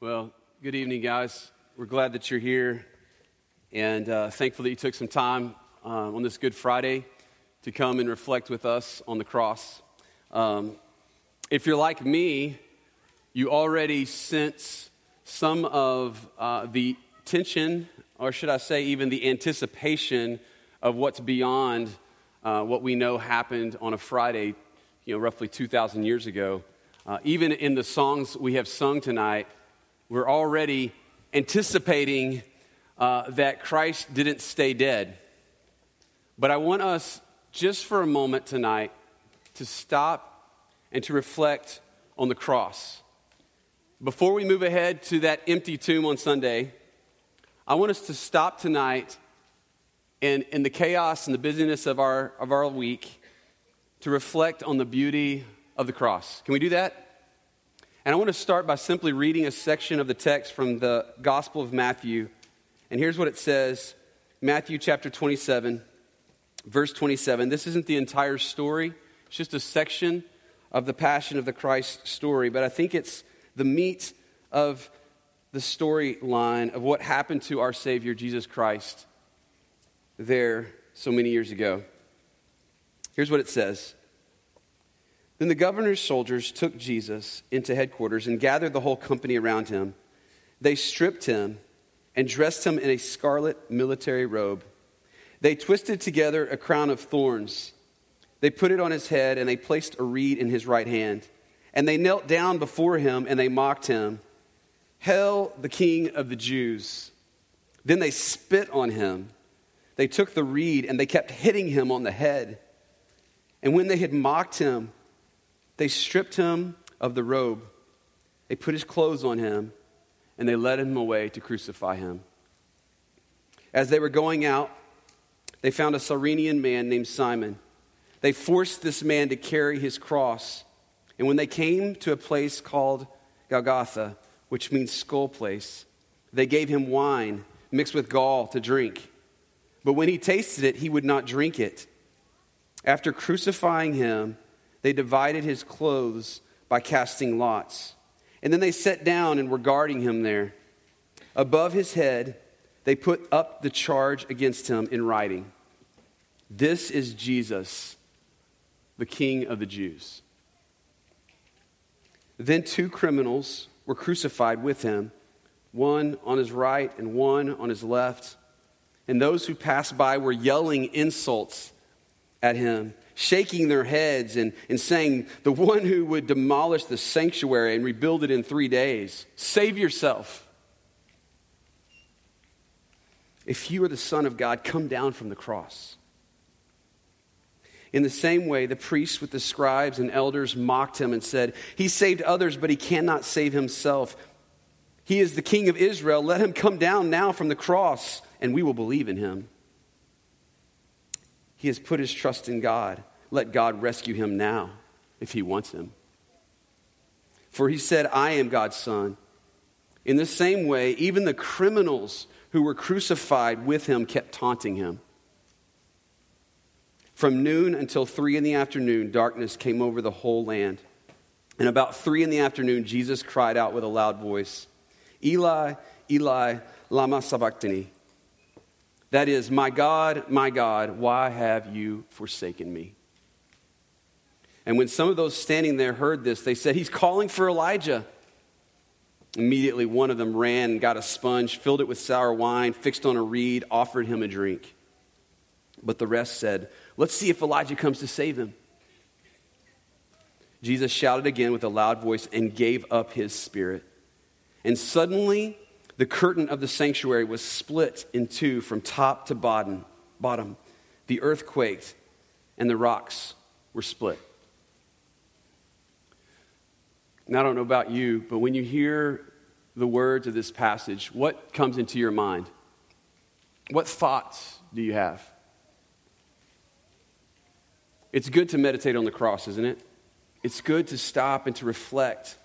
Well, good evening, guys. We're glad that you're here, and thankful that you took some time on this Good Friday to come and reflect with us on the cross. If you're like me, you already sense some of the tension, or should I say even the anticipation of what's beyond what we know happened on a Friday, roughly 2,000 years ago. Even in the songs we have sung tonight, we're already anticipating that Christ didn't stay dead. But I want us just for a moment tonight to stop and to reflect on the cross. Before we move ahead to that empty tomb on Sunday, I want us to stop tonight and in the chaos and the busyness of our week to reflect on the beauty of the cross. Can we do that? And I want to start by simply reading a section of the text from the Gospel of Matthew. And here's what it says, Matthew chapter 27, verse 27. This isn't the entire story. It's just a section of the Passion of the Christ story. But I think it's the meat of the storyline of what happened to our Savior, Jesus Christ, there so many years ago. Here's what it says. Then the governor's soldiers took Jesus into headquarters and gathered the whole company around him. They stripped him and dressed him in a scarlet military robe. They twisted together a crown of thorns. They put it on his head, and they placed a reed in his right hand. And they knelt down before him, and they mocked him. "Hail, the King of the Jews!" Then they spit on him. They took the reed, and they kept hitting him on the head. And when they had mocked him, they stripped him of the robe. They put his clothes on him, and they led him away to crucify him. As they were going out, they found a Cyrenian man named Simon. They forced this man to carry his cross. And when they came to a place called Golgotha, which means skull place, they gave him wine mixed with gall to drink. But when he tasted it, he would not drink it. After crucifying him, they divided his clothes by casting lots. And then they sat down and were guarding him there. Above his head, they put up the charge against him in writing. "This is Jesus, the King of the Jews." Then two criminals were crucified with him, one on his right and one on his left. And those who passed by were yelling insults at him, shaking their heads and saying, "The one who would demolish the sanctuary and rebuild it in 3 days, save yourself. If you are the Son of God, come down from the cross." In the same way, the priests with the scribes and elders mocked him and said, "He saved others, but he cannot save himself. He is the King of Israel. Let him come down now from the cross, and we will believe in him. He has put his trust in God. Let God rescue him now if he wants him. For he said, 'I am God's son.'" In the same way, even the criminals who were crucified with him kept taunting him. From noon until 3 p.m, darkness came over the whole land. And about 3 p.m, Jesus cried out with a loud voice, "Eli, Eli, lama sabachthani?" That is, my God, why have you forsaken me?" And when some of those standing there heard this, they said, "He's calling for Elijah." Immediately one of them ran and got a sponge, filled it with sour wine, fixed on a reed, offered him a drink. But the rest said, "Let's see if Elijah comes to save him." Jesus shouted again with a loud voice and gave up his spirit. And suddenly the curtain of the sanctuary was split in two from top to bottom. The earth quaked, and the rocks were split. Now, I don't know about you, but when you hear the words of this passage, what comes into your mind? What thoughts do you have? It's good to meditate on the cross, isn't it? It's good to stop and to reflect.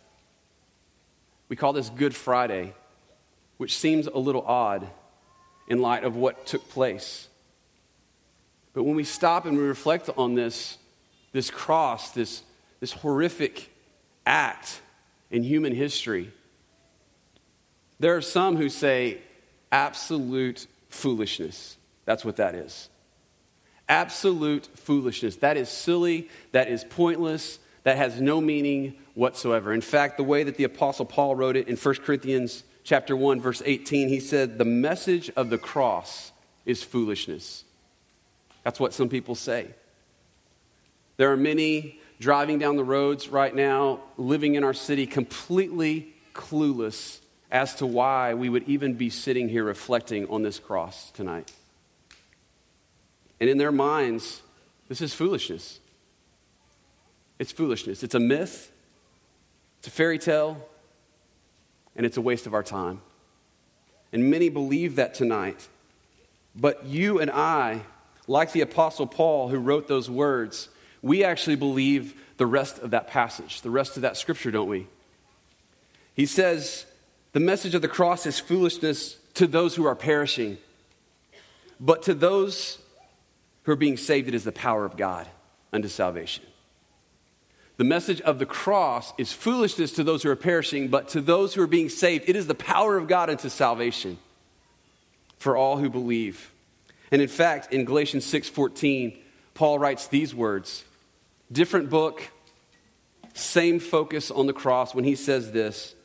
We call this Good Friday, which seems a little odd in light of what took place. But when we stop and we reflect on this cross, this horrific act in human history, There are some who say absolute foolishness. That's what that is. Absolute foolishness. That is silly. That is pointless. That has no meaning whatsoever. In fact, the way that the Apostle Paul wrote it in 1 Corinthians chapter 1, verse 18, he said, the message of the cross is foolishness. That's what some people say. There are many driving down the roads right now, living in our city, completely clueless as to why we would even be sitting here reflecting on this cross tonight. And in their minds, this is foolishness. It's foolishness. It's a myth, it's a fairy tale, and it's a waste of our time. And many believe that tonight. But you and I, like the Apostle Paul who wrote those words, we actually believe the rest of that passage, the rest of that scripture, don't we? He says, the message of the cross is foolishness to those who are perishing, but to those who are being saved, it is the power of God unto salvation. The message of the cross is foolishness to those who are perishing, but to those who are being saved, it is the power of God unto salvation for all who believe. And in fact, in Galatians 6:14, Paul writes these words, different book, same focus on the cross, when he says this,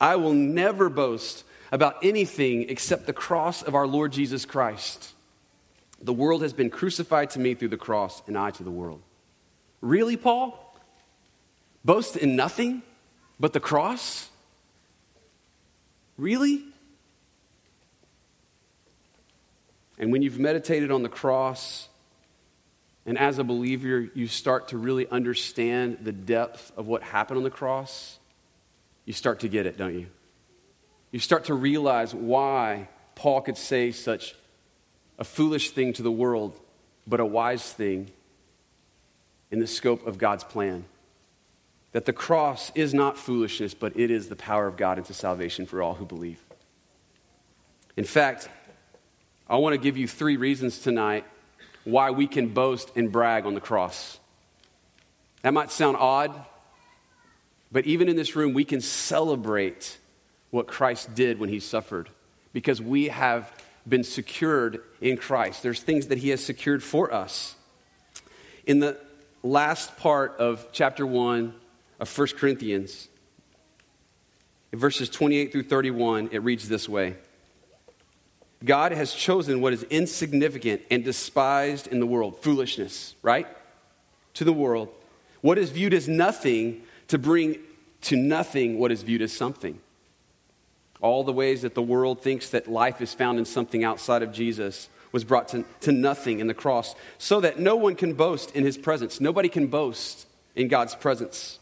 I will never boast about anything except the cross of our Lord Jesus Christ. The world has been crucified to me through the cross, and I to the world. Really, Paul? Boast in nothing but the cross? Really? And when you've meditated on the cross, and as a believer, you start to really understand the depth of what happened on the cross, you start to get it, don't you? You start to realize why Paul could say such a foolish thing to the world, but a wise thing in the scope of God's plan. That the cross is not foolishness, but it is the power of God into salvation for all who believe. In fact, I want to give you three reasons tonight why we can boast and brag on the cross. That might sound odd, but even in this room, we can celebrate what Christ did when he suffered because we have been secured in Christ. There's things that he has secured for us. In the last part of chapter 1, of 1 Corinthians, in verses 28 through 31, it reads this way. God has chosen what is insignificant and despised in the world, foolishness, right? To the world, what is viewed as nothing to bring to nothing what is viewed as something. All the ways that the world thinks that life is found in something outside of Jesus was brought to nothing in the cross so that no one can boast in his presence. Nobody can boast in God's presence.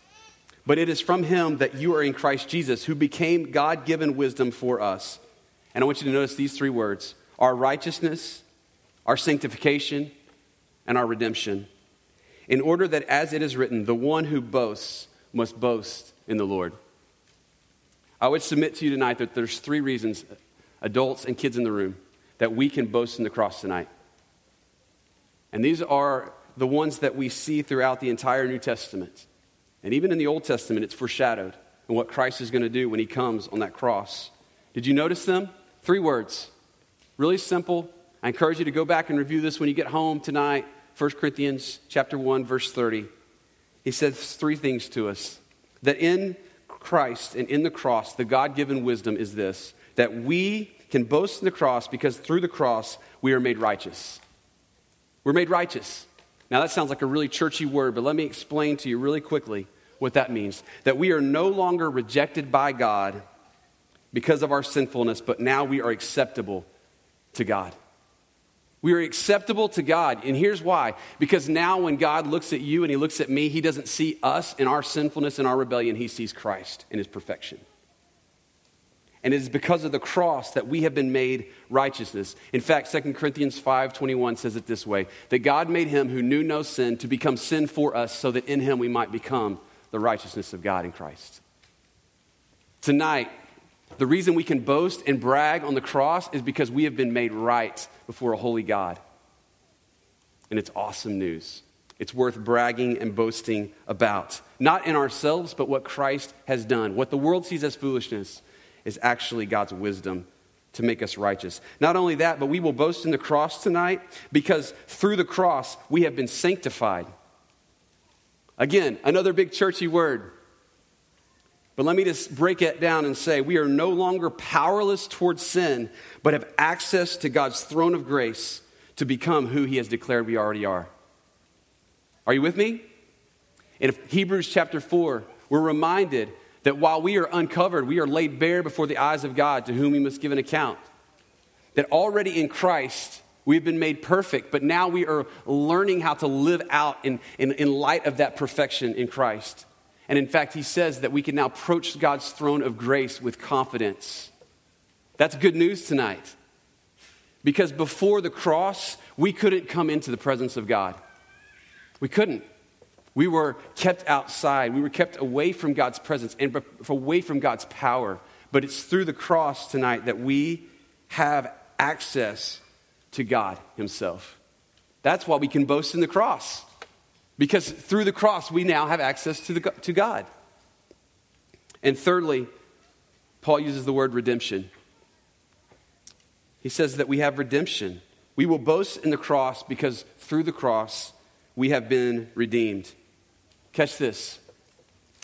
But it is from him that you are in Christ Jesus, who became God-given wisdom for us. And I want you to notice these three words, our righteousness, our sanctification, and our redemption, in order that, as it is written, the one who boasts must boast in the Lord. I would submit to you tonight that there's three reasons, adults and kids in the room, that we can boast in the cross tonight. And these are the ones that we see throughout the entire New Testament. And even in the Old Testament, it's foreshadowed in what Christ is going to do when he comes on that cross. Did you notice them? Three words. Really simple. I encourage you to go back and review this when you get home tonight. 1 Corinthians chapter 1, verse 30. He says three things to us. That in Christ and in the cross, the God-given wisdom is this, that we can boast in the cross because through the cross, we are made righteous. We're made righteous. Now that sounds like a really churchy word, but let me explain to you really quickly what that means. That we are no longer rejected by God because of our sinfulness, but now we are acceptable to God. We are acceptable to God, and here's why. Because now when God looks at you and he looks at me, he doesn't see us in our sinfulness and our rebellion. He sees Christ in his perfection. And it is because of the cross that we have been made righteousness. In fact, 2 Corinthians 5:21 says it this way, that God made him who knew no sin to become sin for us so that in him we might become the righteousness of God in Christ. Tonight, the reason we can boast and brag on the cross is because we have been made right before a holy God. And it's awesome news. It's worth bragging and boasting about. Not in ourselves, but what Christ has done. What the world sees as foolishness is actually God's wisdom to make us righteous. Not only that, but we will boast in the cross tonight because through the cross, we have been sanctified. Again, another big churchy word. But let me just break it down and say we are no longer powerless towards sin, but have access to God's throne of grace to become who he has declared we already are. Are you with me? In Hebrews chapter 4, we're reminded that while we are uncovered, we are laid bare before the eyes of God to whom we must give an account. That already in Christ, we've been made perfect, but now we are learning how to live out in light of that perfection in Christ. And in fact, he says that we can now approach God's throne of grace with confidence. That's good news tonight. Because before the cross, we couldn't come into the presence of God. We couldn't. We were kept outside. We were kept away from God's presence and away from God's power. But it's through the cross tonight that we have access to God himself. That's why we can boast in the cross. Because through the cross, we now have access to God. And thirdly, Paul uses the word redemption. He says that we have redemption. We will boast in the cross because through the cross, we have been redeemed. Catch this.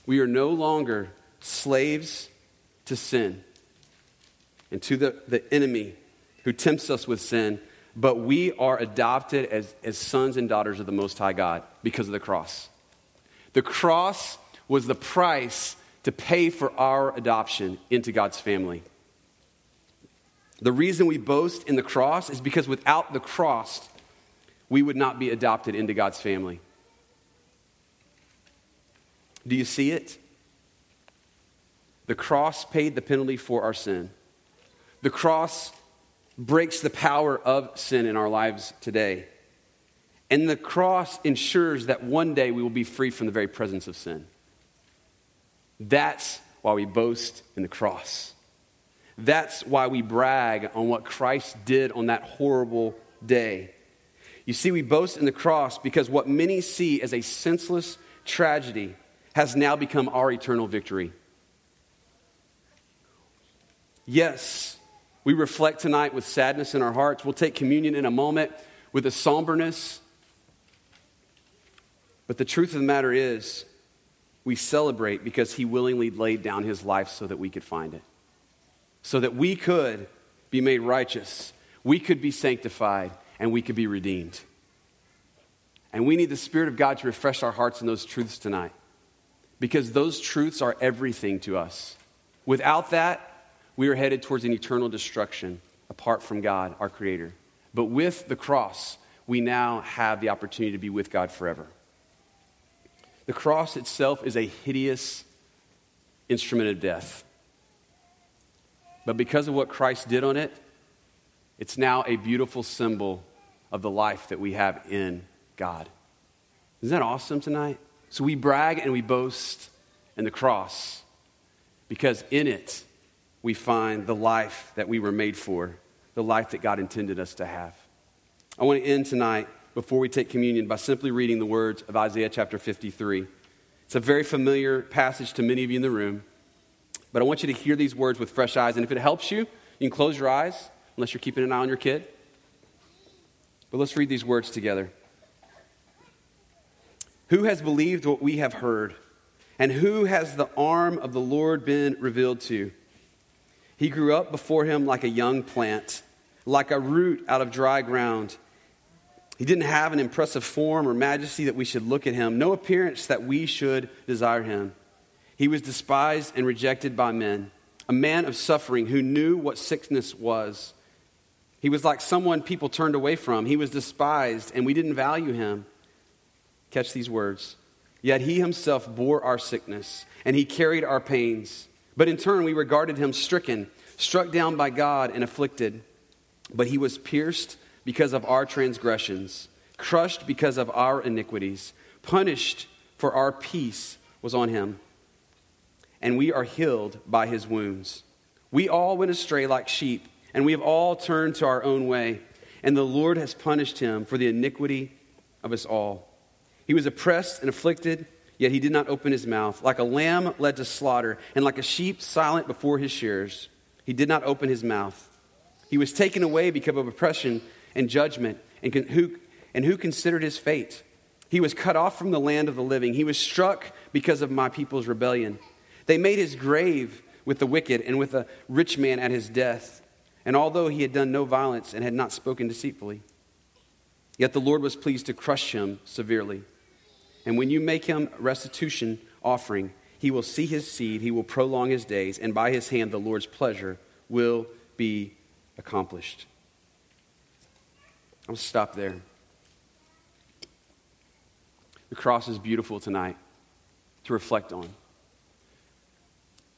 We are no longer slaves to sin and to the enemy who tempts us with sin, but we are adopted as sons and daughters of the Most High God because of the cross. The cross was the price to pay for our adoption into God's family. The reason we boast in the cross is because without the cross, we would not be adopted into God's family. Do you see it? The cross paid the penalty for our sin. The cross breaks the power of sin in our lives today. And the cross ensures that one day we will be free from the very presence of sin. That's why we boast in the cross. That's why we brag on what Christ did on that horrible day. You see, we boast in the cross because what many see as a senseless tragedy has now become our eternal victory. Yes, we reflect tonight with sadness in our hearts. We'll take communion in a moment with a somberness. But the truth of the matter is, we celebrate because he willingly laid down his life so that we could find it. So that we could be made righteous. We could be sanctified. And we could be redeemed. And we need the Spirit of God to refresh our hearts in those truths tonight. Because those truths are everything to us. Without that, we are headed towards an eternal destruction apart from God, our Creator. But with the cross, we now have the opportunity to be with God forever. The cross itself is a hideous instrument of death. But because of what Christ did on it, it's now a beautiful symbol of the life that we have in God. Isn't that awesome tonight? So we brag and we boast in the cross because in it we find the life that we were made for, the life that God intended us to have. I want to end tonight before we take communion by simply reading the words of Isaiah chapter 53. It's a very familiar passage to many of you in the room, but I want you to hear these words with fresh eyes. And if it helps you, you can close your eyes, unless you're keeping an eye on your kid. But let's read these words together. Who has believed what we have heard? And who has the arm of the Lord been revealed to? He grew up before him like a young plant, like a root out of dry ground. He didn't have an impressive form or majesty that we should look at him, no appearance that we should desire him. He was despised and rejected by men, a man of suffering who knew what sickness was. He was like someone people turned away from. He was despised, and we didn't value him. Catch these words. Yet he himself bore our sickness, and he carried our pains. But in turn, we regarded him stricken, struck down by God, and afflicted. But he was pierced because of our transgressions, crushed because of our iniquities, punished for our peace was on him. And we are healed by his wounds. We all went astray like sheep, and we have all turned to our own way, and the Lord has punished him for the iniquity of us all. He was oppressed and afflicted, Yet he did not open his mouth. Like a lamb led to slaughter, and like a sheep silent before his shearers, he did not open his mouth. He was taken away because of oppression and judgment, and who considered his fate? He was cut off from the land of the living. He was struck because of my people's rebellion. They made his grave with the wicked and with a rich man at his death, and although he had done no violence and had not spoken deceitfully, yet the Lord was pleased to crush him severely. And when you make him restitution offering, he will see his seed, he will prolong his days, and by his hand the Lord's pleasure will be accomplished. I'll stop there. The cross is beautiful tonight to reflect on.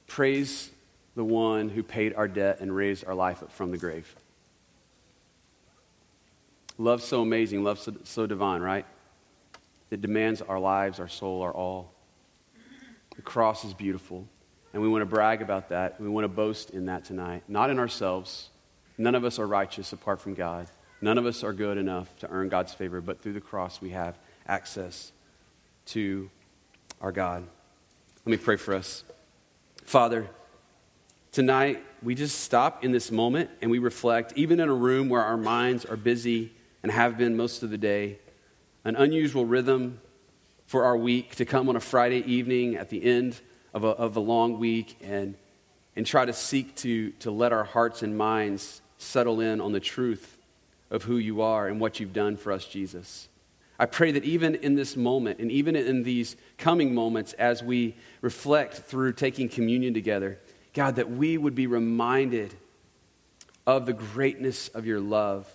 Praise the one who paid our debt and raised our life up from the grave. Love so amazing, love so divine, right? That demands our lives, our soul, our all. The cross is beautiful, and we want to brag about that. We want to boast in that tonight, not in ourselves. None of us are righteous apart from God. None of us are good enough to earn God's favor, but through the cross we have access to our God. Let me pray for us. Father, tonight we just stop in this moment and we reflect, even in a room where our minds are busy and have been most of the day, an unusual rhythm for our week to come on a Friday evening at the end of a long week and try to seek to let our hearts and minds settle in on the truth of who you are and what you've done for us, Jesus. I pray that even in this moment and even in these coming moments as we reflect through taking communion together, God, that we would be reminded of the greatness of your love,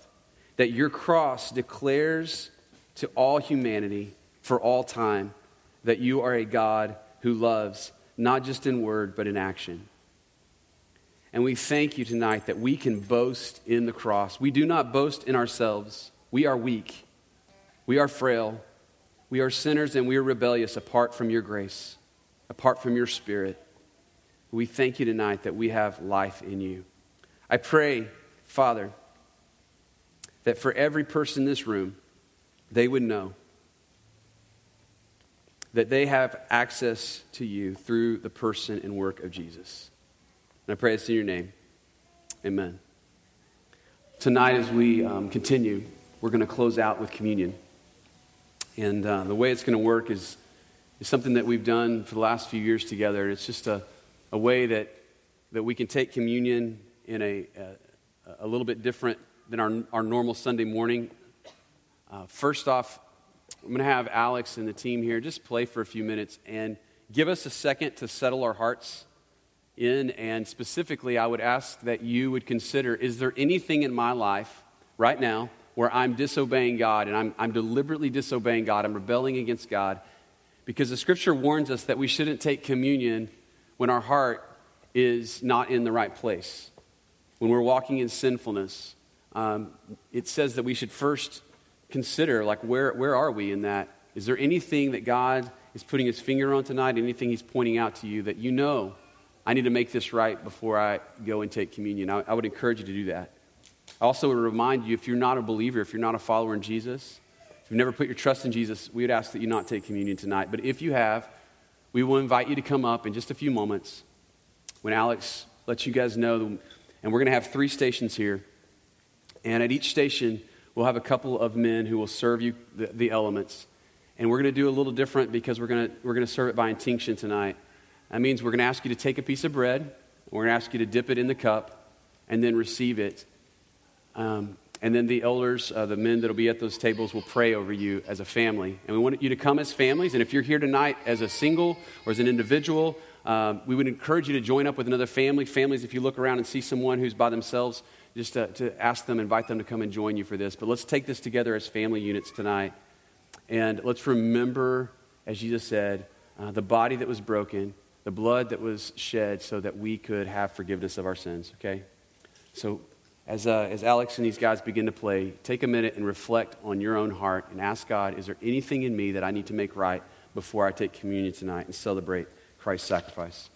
that your cross declares to all humanity for all time that you are a God who loves, not just in word, but in action. And we thank you tonight that we can boast in the cross. We do not boast in ourselves. We are weak. We are frail, we are sinners, and we are rebellious apart from your grace, apart from your spirit. We thank you tonight that we have life in you. I pray, Father, that for every person in this room, they would know that they have access to you through the person and work of Jesus. And I pray this in your name. Amen. Tonight as we continue, we're going to close out with communion. And the way it's going to work is something that we've done for the last few years together. And it's just a way that we can take communion in a little bit different than our normal Sunday morning. First off, I'm going to have Alex and the team here just play for a few minutes and give us a second to settle our hearts in. And specifically, I would ask that you would consider, is there anything in my life right now where I'm disobeying God and I'm deliberately disobeying God, I'm rebelling against God, because the scripture warns us that we shouldn't take communion when our heart is not in the right place, when we're walking in sinfulness. It says that we should first consider, like, where are we in that? Is there anything that God is putting his finger on tonight, anything he's pointing out to you that you know, I need to make this right before I go and take communion? I would encourage you to do that. I also would remind you, if you're not a believer, if you're not a follower in Jesus, if you've never put your trust in Jesus, we would ask that you not take communion tonight. But if you have, we will invite you to come up in just a few moments when Alex lets you guys know. And we're going to have 3 stations here. And at each station, we'll have a couple of men who will serve you the elements. And we're going to do a little different because we're going to serve it by intinction tonight. That means we're going to ask you to take a piece of bread, and we're going to ask you to dip it in the cup, and then receive it. And then the elders, the men that will be at those tables, will pray over you as a family. And we want you to come as families. And if you're here tonight as a single or as an individual, we would encourage you to join up with another family. Families, if you look around and see someone who's by themselves, just to ask them, invite them to come and join you for this. But let's take this together as family units tonight. And let's remember, as Jesus said, the body that was broken, the blood that was shed so that we could have forgiveness of our sins, okay? So As Alex and these guys begin to play, take a minute and reflect on your own heart and ask God, is there anything in me that I need to make right before I take communion tonight and celebrate Christ's sacrifice?